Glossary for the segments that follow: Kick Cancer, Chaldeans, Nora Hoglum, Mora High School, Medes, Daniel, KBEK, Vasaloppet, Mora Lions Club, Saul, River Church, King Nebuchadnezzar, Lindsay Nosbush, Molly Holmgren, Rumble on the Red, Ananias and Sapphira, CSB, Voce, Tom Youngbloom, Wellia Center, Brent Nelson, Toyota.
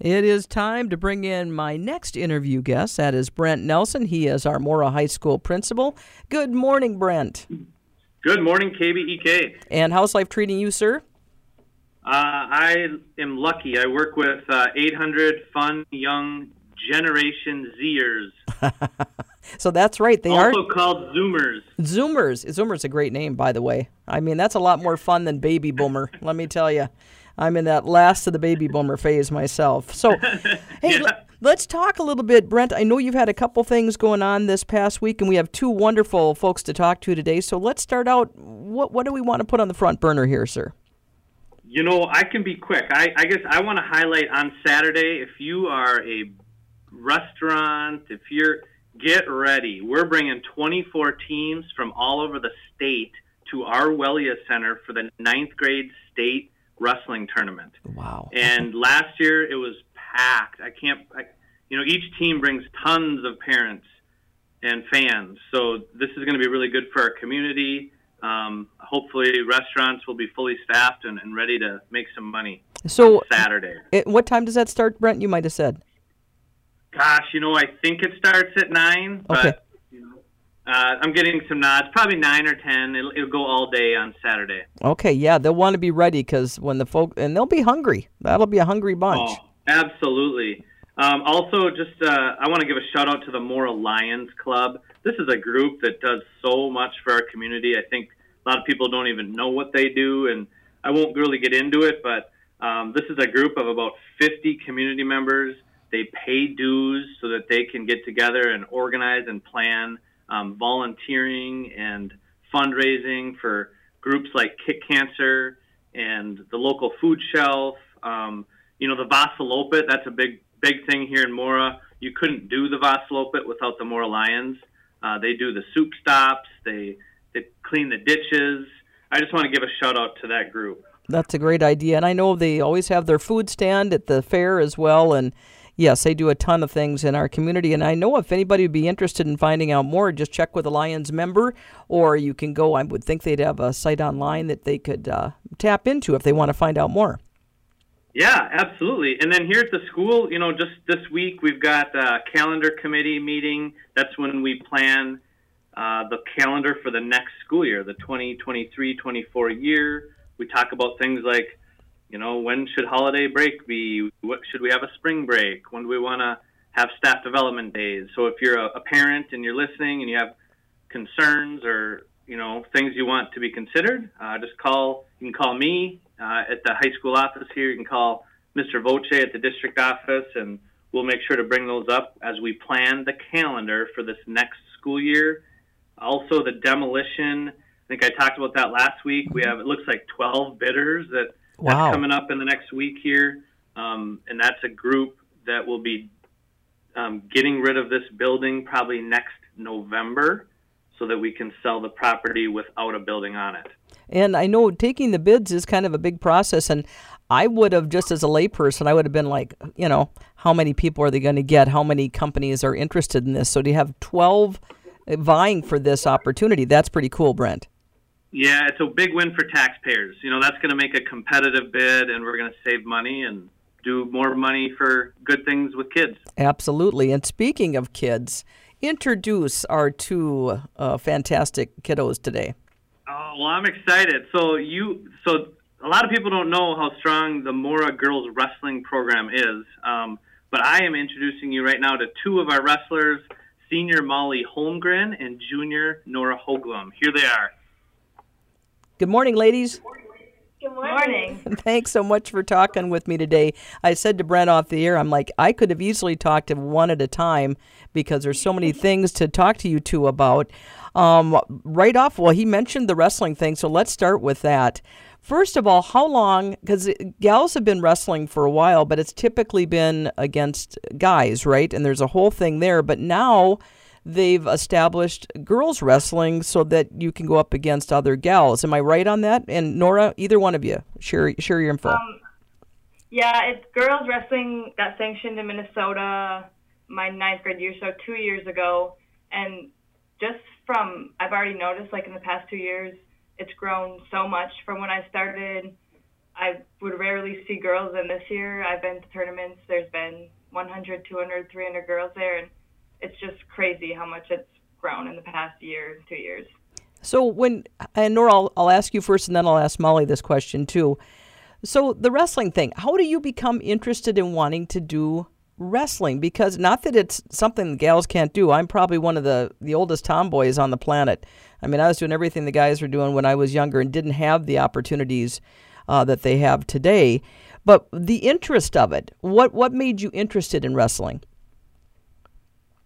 It is time to bring in my next interview guest. That is Brent Nelson. He is our Mora High School principal. Good morning, Brent. Good morning, KBEK. And how's life treating you, sir? I am lucky. I work with 800 fun, young Generation Zers. So that's right. They are also called Zoomers. Zoomers. Zoomer's a great name, by the way. I mean, that's a lot more fun than Baby Boomer, let me tell you. I'm in that last of the Baby Boomer phase myself. So, hey, yeah. Let's talk a little bit, Brent. I know you've had a couple things going on this past week, and we have two wonderful folks to talk to today. So let's start out. What do we want to put on the front burner here, sir? You know, I can be quick. I guess I want to highlight on Saturday, if you are a restaurant, if you're, get ready. We're bringing 24 teams from all over the state to our Wellia Center for the 9th grade state wrestling tournament. Wow. And last year it was packed. Each team brings tons of parents and fans. So this is going to be really good for our community. Hopefully restaurants will be fully staffed and ready to make some money on Saturday. What time does that start, Brent? You might have said. Gosh, I think it starts at 9, but okay. I'm getting some nods. Probably 9 or 10. It'll go all day on Saturday. Okay, yeah, they'll want to be ready because when the folk, and they'll be hungry. That'll be a hungry bunch. Oh, absolutely. Also, just I want to give a shout-out to the Mora Lions Club. This is a group that does so much for our community. I think a lot of people don't even know what they do, and I won't really get into it, but this is a group of about 50 community members. They pay dues so that they can get together and organize and plan volunteering and fundraising for groups like Kick Cancer and the local food shelf. The Vasaloppet, that's a big thing here in Mora. You couldn't do the Vasaloppet without the Mora Lions. They do the soup stops. They clean the ditches. I just want to give a shout-out to that group. That's a great idea. And I know they always have their food stand at the fair as well, and yes, they do a ton of things in our community. And I know if anybody would be interested in finding out more, just check with a Lions member, or you can go. I would think they'd have a site online that they could tap into if they want to find out more. Yeah, absolutely. And then here at the school, just this week we've got a calendar committee meeting. That's when we plan the calendar for the next school year, the 2023-24 year. We talk about things like, when should holiday break be? What should we have a spring break? When do we want to have staff development days? So if you're a parent and you're listening and you have concerns or, things you want to be considered, you can call me at the high school office here. You can call Mr. Voce at the district office, and we'll make sure to bring those up as we plan the calendar for this next school year. Also, the demolition, I think I talked about that last week. We have, it looks like 12 bidders that, wow. That's coming up in the next week here, and that's a group that will be getting rid of this building probably next November so that we can sell the property without a building on it. And I know taking the bids is kind of a big process, and I would have, just as a layperson, I would have been like, how many people are they going to get? How many companies are interested in this? So do you have 12 vying for this opportunity? That's pretty cool, Brent. Yeah, it's a big win for taxpayers. That's going to make a competitive bid, and we're going to save money and do more money for good things with kids. Absolutely. And speaking of kids, introduce our two fantastic kiddos today. Oh, well, I'm excited. So a lot of people don't know how strong the Mora Girls Wrestling program is, but I am introducing you right now to two of our wrestlers, Senior Molly Holmgren and Junior Nora Hoglum. Here they are. Good morning, ladies. Good morning. Thanks so much for talking with me today. I said to Brent off the air, I'm like, I could have easily talked to one at a time because there's so many things to talk to you two about. Right off, well, he mentioned the wrestling thing, so let's start with that. First of all, how long, because gals have been wrestling for a while, but it's typically been against guys, right? And there's a whole thing there, but now they've established girls wrestling so that you can go up against other gals. Am I right on that? And Nora, either one of you, share your info. Yeah, it's girls wrestling got sanctioned in Minnesota my 9th grade year, so 2 years ago. And just from, I've already noticed, like in the past 2 years, it's grown so much from when I started. I would rarely see girls, and this year I've been to tournaments. There's been 100, 200, 300 girls there, and it's just crazy how much it's grown in the past year, 2 years. So when, and Nora, I'll ask you first, and then I'll ask Molly this question too. So the wrestling thing, how do you become interested in wanting to do wrestling? Because not that it's something the gals can't do. I'm probably one of the oldest tomboys on the planet. I mean, I was doing everything the guys were doing when I was younger and didn't have the opportunities that they have today. But the interest of it, what made you interested in wrestling?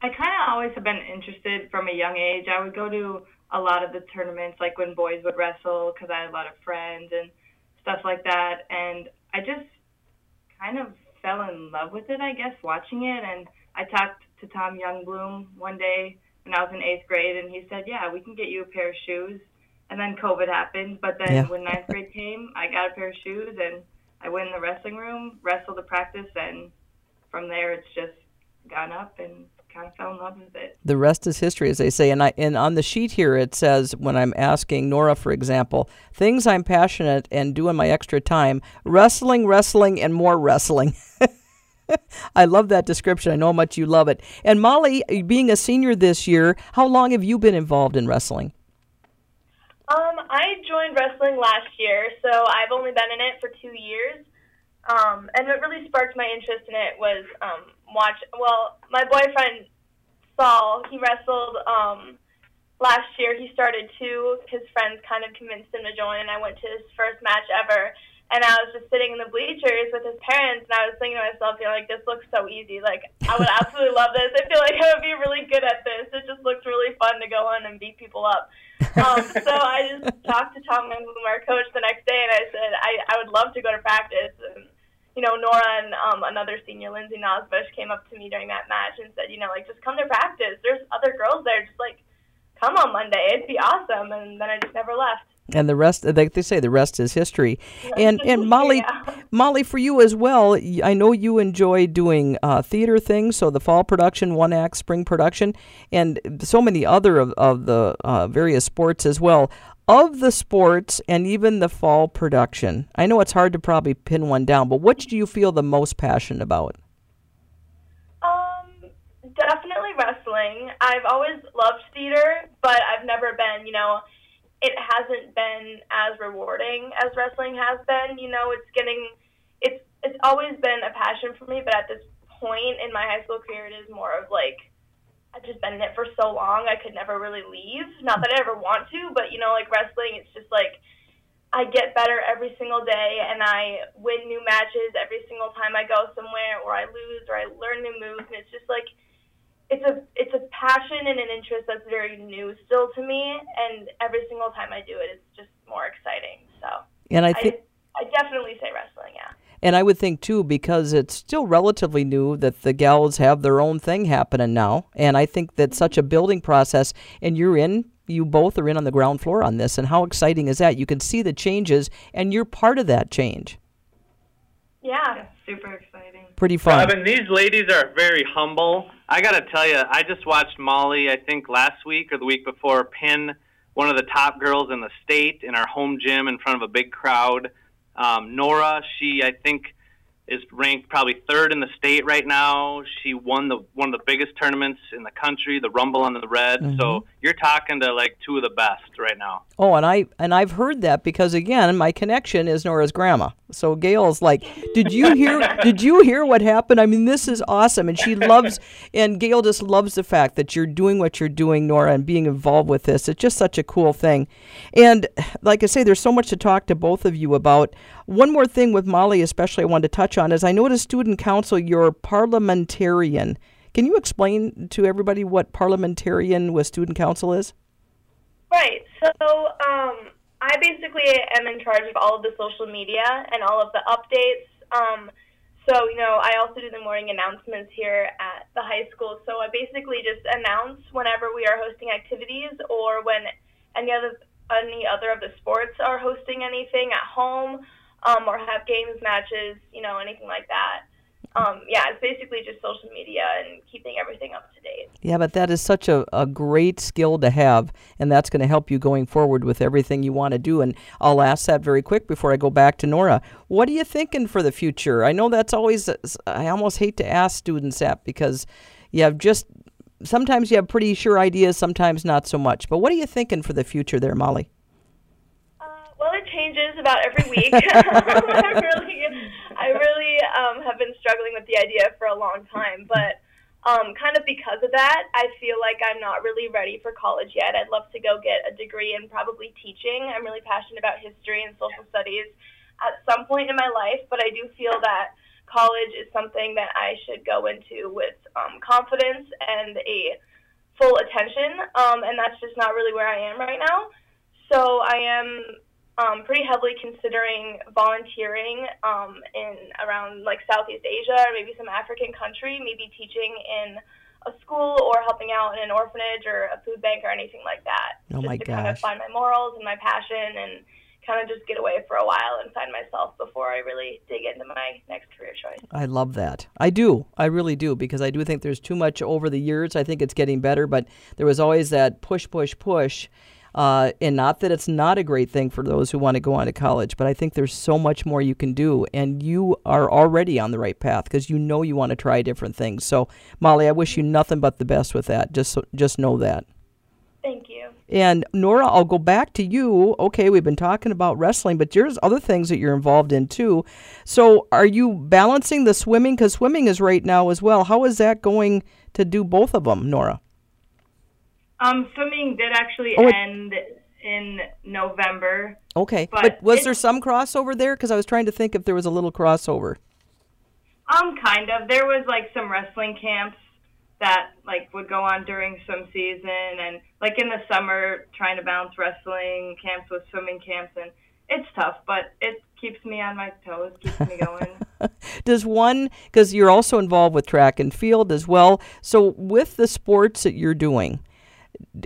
I kind of always have been interested from a young age. I would go to a lot of the tournaments, like when boys would wrestle, because I had a lot of friends and stuff like that. And I just kind of fell in love with it, I guess, watching it. And I talked to Tom Youngbloom one day when I was in 8th grade, and he said, yeah, we can get you a pair of shoes. And then COVID happened, but then when 9th grade came, I got a pair of shoes, and I went in the wrestling room, wrestled to practice, and from there it's just gone up and kind of fell in love with it. The rest is history, as they say. And on the sheet here it says, when I'm asking Nora, for example, things I'm passionate and do in my extra time, wrestling, wrestling, and more wrestling. I love that description. I know how much you love it. And Molly, being a senior this year, how long have you been involved in wrestling? I joined wrestling last year, so I've only been in it for 2 years. And what really sparked my interest in it was my boyfriend Saul, he wrestled last year. He started too. His friends kind of convinced him to join, and I went to his first match ever. And I was just sitting in the bleachers with his parents, and I was thinking to myself, you know, like, this looks so easy. Like, I would absolutely love this. I feel like I would be really good at this. It just looks really fun to go on and beat people up. So I just talked to Tom, our coach, the next day, and I said, I would love to go to practice. And, you know, Nora and another senior, Lindsay Nosbush, came up to me during that match and said, you know, like, just come to practice. There's other girls there. Just, like, come on Monday. It'd be awesome. And then I just never left. And the rest, they say, the rest is history. And Molly, Molly, for you as well, I know you enjoy doing theater things, so the fall production, one act, spring production, and so many other of the various sports as well. Of the sports and even the fall production, I know it's hard to probably pin one down, but which do you feel the most passionate about? Definitely wrestling. I've always loved theater, but I've never been, you know, it hasn't been as rewarding as wrestling has been. You know, it's always been a passion for me, but at this point in my high school career, it is more of like, I've just been in it for so long, I could never really leave. Not that I ever want to, but, you know, like wrestling, it's just like, I get better every single day, and I win new matches every single time I go somewhere, or I lose, or I learn new moves, and it's just like, it's a passion and an interest that's very new still to me, and every single time I do it, it's just more exciting. So, and I definitely say wrestling, yeah. And I would think too, because it's still relatively new, that the gals have their own thing happening now, and I think that's such a building process. And you both are in on the ground floor on this, and how exciting is that? You can see the changes, and you're part of that change. Yeah, super exciting. Pretty fun. Robin, these ladies are very humble. I got to tell you, I just watched Molly, I think last week or the week before, pin one of the top girls in the state in our home gym in front of a big crowd. Nora, she, I think, is ranked probably 3rd in the state right now. She won one of the biggest tournaments in the country, the Rumble on the Red. Mm-hmm. So you're talking to, like, 2 of the best right now. Oh, and I've heard that because, again, my connection is Nora's grandma. So Gail's like, did you hear what happened? I mean, this is awesome. And she loves, and Gail just loves the fact that you're doing what you're doing, Nora, and being involved with this. It's just such a cool thing. And like I say, there's so much to talk to both of you about. One more thing with Molly, especially, I wanted to touch on is I noticed student council, you're parliamentarian. Can you explain to everybody what parliamentarian with student council is? Right. So I basically am in charge of all of the social media and all of the updates. So, you know, I also do the morning announcements here at the high school. So I basically just announce whenever we are hosting activities or when any other of the sports are hosting anything at home, or have games, matches, you know, anything like that. Yeah, it's basically just social media and keeping everything up to date. Yeah, but that is such a great skill to have, and that's going to help you going forward with everything you want to do. And I'll ask that very quick before I go back to Nora. What are you thinking for the future? I know that's always, I almost hate to ask students that, because you have just, sometimes you have pretty sure ideas, sometimes not so much. But what are you thinking for the future there, Molly? Well, it changes about every week. I really have been struggling with the idea for a long time, but kind of because of that, I feel like I'm not really ready for college yet. I'd love to go get a degree in probably teaching. I'm really passionate about history and social studies at some point in my life, but I do feel that college is something that I should go into with confidence and a full attention, and that's just not really where I am right now. So I am pretty heavily considering volunteering in around like Southeast Asia, or maybe some African country, maybe teaching in a school or helping out in an orphanage or a food bank or anything like that. Oh my gosh. Just to kind of find my morals and my passion and kind of just get away for a while and find myself before I really dig into my next career choice. I love that. I do. I really do, because I do think there's too much over the years. I think it's getting better, but there was always that push, push, push. And not that it's not a great thing for those who want to go on to college, but I think there's so much more you can do, and you are already on the right path because you know you want to try different things. So, Molly, I wish you nothing but the best with that. Just know that. Thank you. And, Nora, I'll go back to you. Okay, we've been talking about wrestling, but there's other things that you're involved in, too. So are you balancing the swimming? Because swimming is right now as well. How is that going to do both of them, Nora? Swimming did actually end in November. Okay. But was there some crossover there? Because I was trying to think if there was a little crossover. Kind of. There was, like, some wrestling camps that, like, would go on during swim season. And, like, in the summer, trying to balance wrestling camps with swimming camps. And it's tough, but it keeps me on my toes, keeps me going. Does one, because you're also involved with track and field as well. So with the sports that you're doing,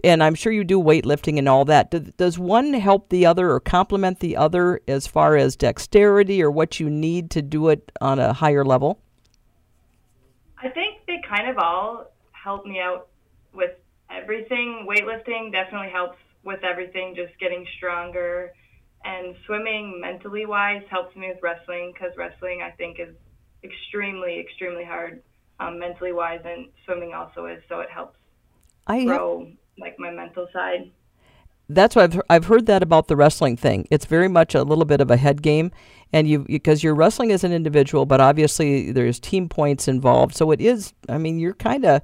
and I'm sure you do weightlifting and all that. Does one help the other or complement the other as far as dexterity or what you need to do it on a higher level? I think they kind of all help me out with everything. Weightlifting definitely helps with everything, just getting stronger. And swimming, mentally-wise, helps me with wrestling, because wrestling, I think, is extremely, extremely hard mentally-wise, and swimming also is, so it helps grow, like, my mental side. That's what I've heard that about the wrestling thing. It's very much a little bit of a head game, and because you're wrestling as an individual, but obviously there's team points involved. So it is, I mean, you're kind of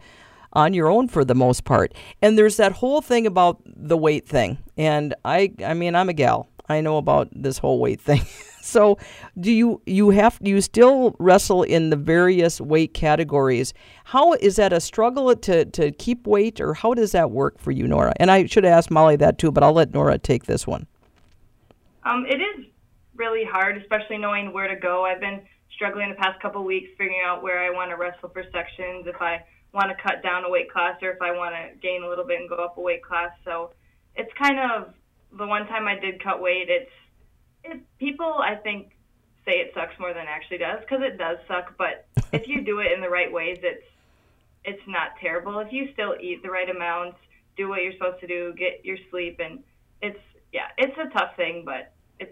on your own for the most part. And there's that whole thing about the weight thing. And I mean, I'm a gal. I know about this whole weight thing. So do you still wrestle in the various weight categories? How is that a struggle to keep weight, or how does that work for you, Nora? And I should ask Molly that too, but I'll let Nora take this one. It is really hard, especially knowing where to go. I've been struggling the past couple of weeks figuring out where I want to wrestle for sections, if I want to cut down a weight class or if I want to gain a little bit and go up a weight class. So it's kind of, the one time I did cut weight, people, I think, say it sucks more than it actually does, because it does suck. But if you do it in the right ways, it's not terrible. If you still eat the right amounts, do what you're supposed to do, get your sleep, and it's a tough thing. But it's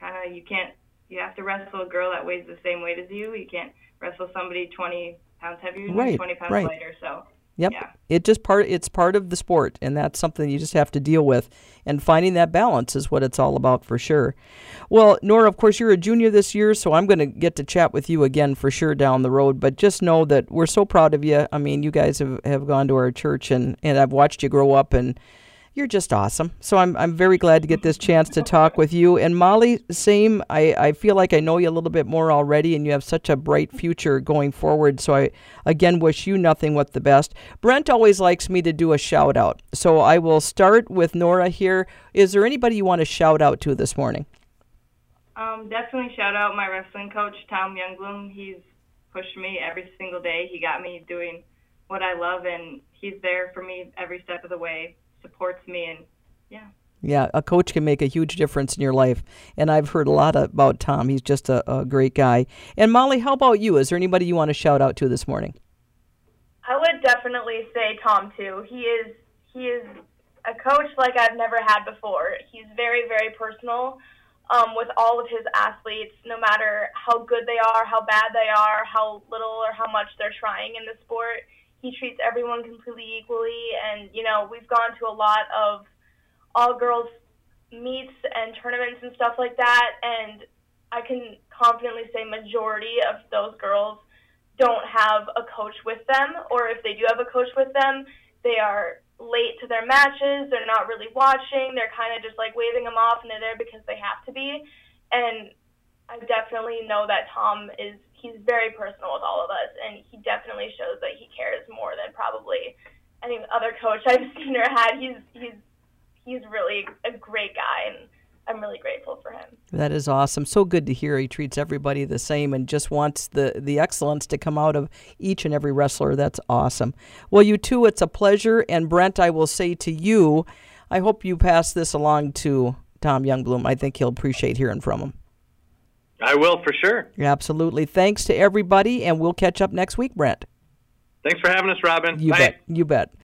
kind of, you have to wrestle a girl that weighs the same weight as you. You can't wrestle somebody 20 pounds heavier than 20 pounds lighter. So. Yep. Yeah. It's part of the sport, and that's something you just have to deal with, and finding that balance is what it's all about for sure. Well, Nora, of course, you're a junior this year, so I'm going to get to chat with you again for sure down the road, but just know that we're so proud of you. I mean, you guys have gone to our church, and I've watched you grow up, and you're just awesome. So I'm very glad to get this chance to talk with you. And Molly, same. I feel like I know you a little bit more already, and you have such a bright future going forward. So I, again, wish you nothing but the best. Brent always likes me to do a shout-out. So I will start with Nora here. Is there anybody you want to shout-out to this morning? Definitely shout-out my wrestling coach, Tom Youngbloom. He's pushed me every single day. He got me doing what I love, and he's there for me every step of the way. Supports me, and yeah. Yeah, a coach can make a huge difference in your life. And I've heard a lot about Tom. He's just a great guy. And Molly, how about you? Is there anybody you want to shout out to this morning? I would definitely say Tom, too. He is a coach like I've never had before. He's very, very personal with all of his athletes, no matter how good they are, how bad they are, how little or how much they're trying in the sport. He treats everyone completely equally. And, you know, we've gone to a lot of all-girls meets and tournaments and stuff like that, and I can confidently say majority of those girls don't have a coach with them, or if they do have a coach with them, they are late to their matches, they're not really watching, they're kind of just like waving them off, and they're there because they have to be. And I definitely know that Tom is, he's very personal with all of us, and he definitely shows that he cares more than probably any other coach I've seen or had. He's really a great guy, and I'm really grateful for him. That is awesome. So good to hear. He treats everybody the same and just wants the excellence to come out of each and every wrestler. That's awesome. Well, you two, it's a pleasure. And Brent, I will say to you, I hope you pass this along to Tom Youngbloom. I think he'll appreciate hearing from him. I will, for sure. Absolutely. Thanks to everybody, and we'll catch up next week, Brent. Thanks for having us, Robin. You bet. You bet.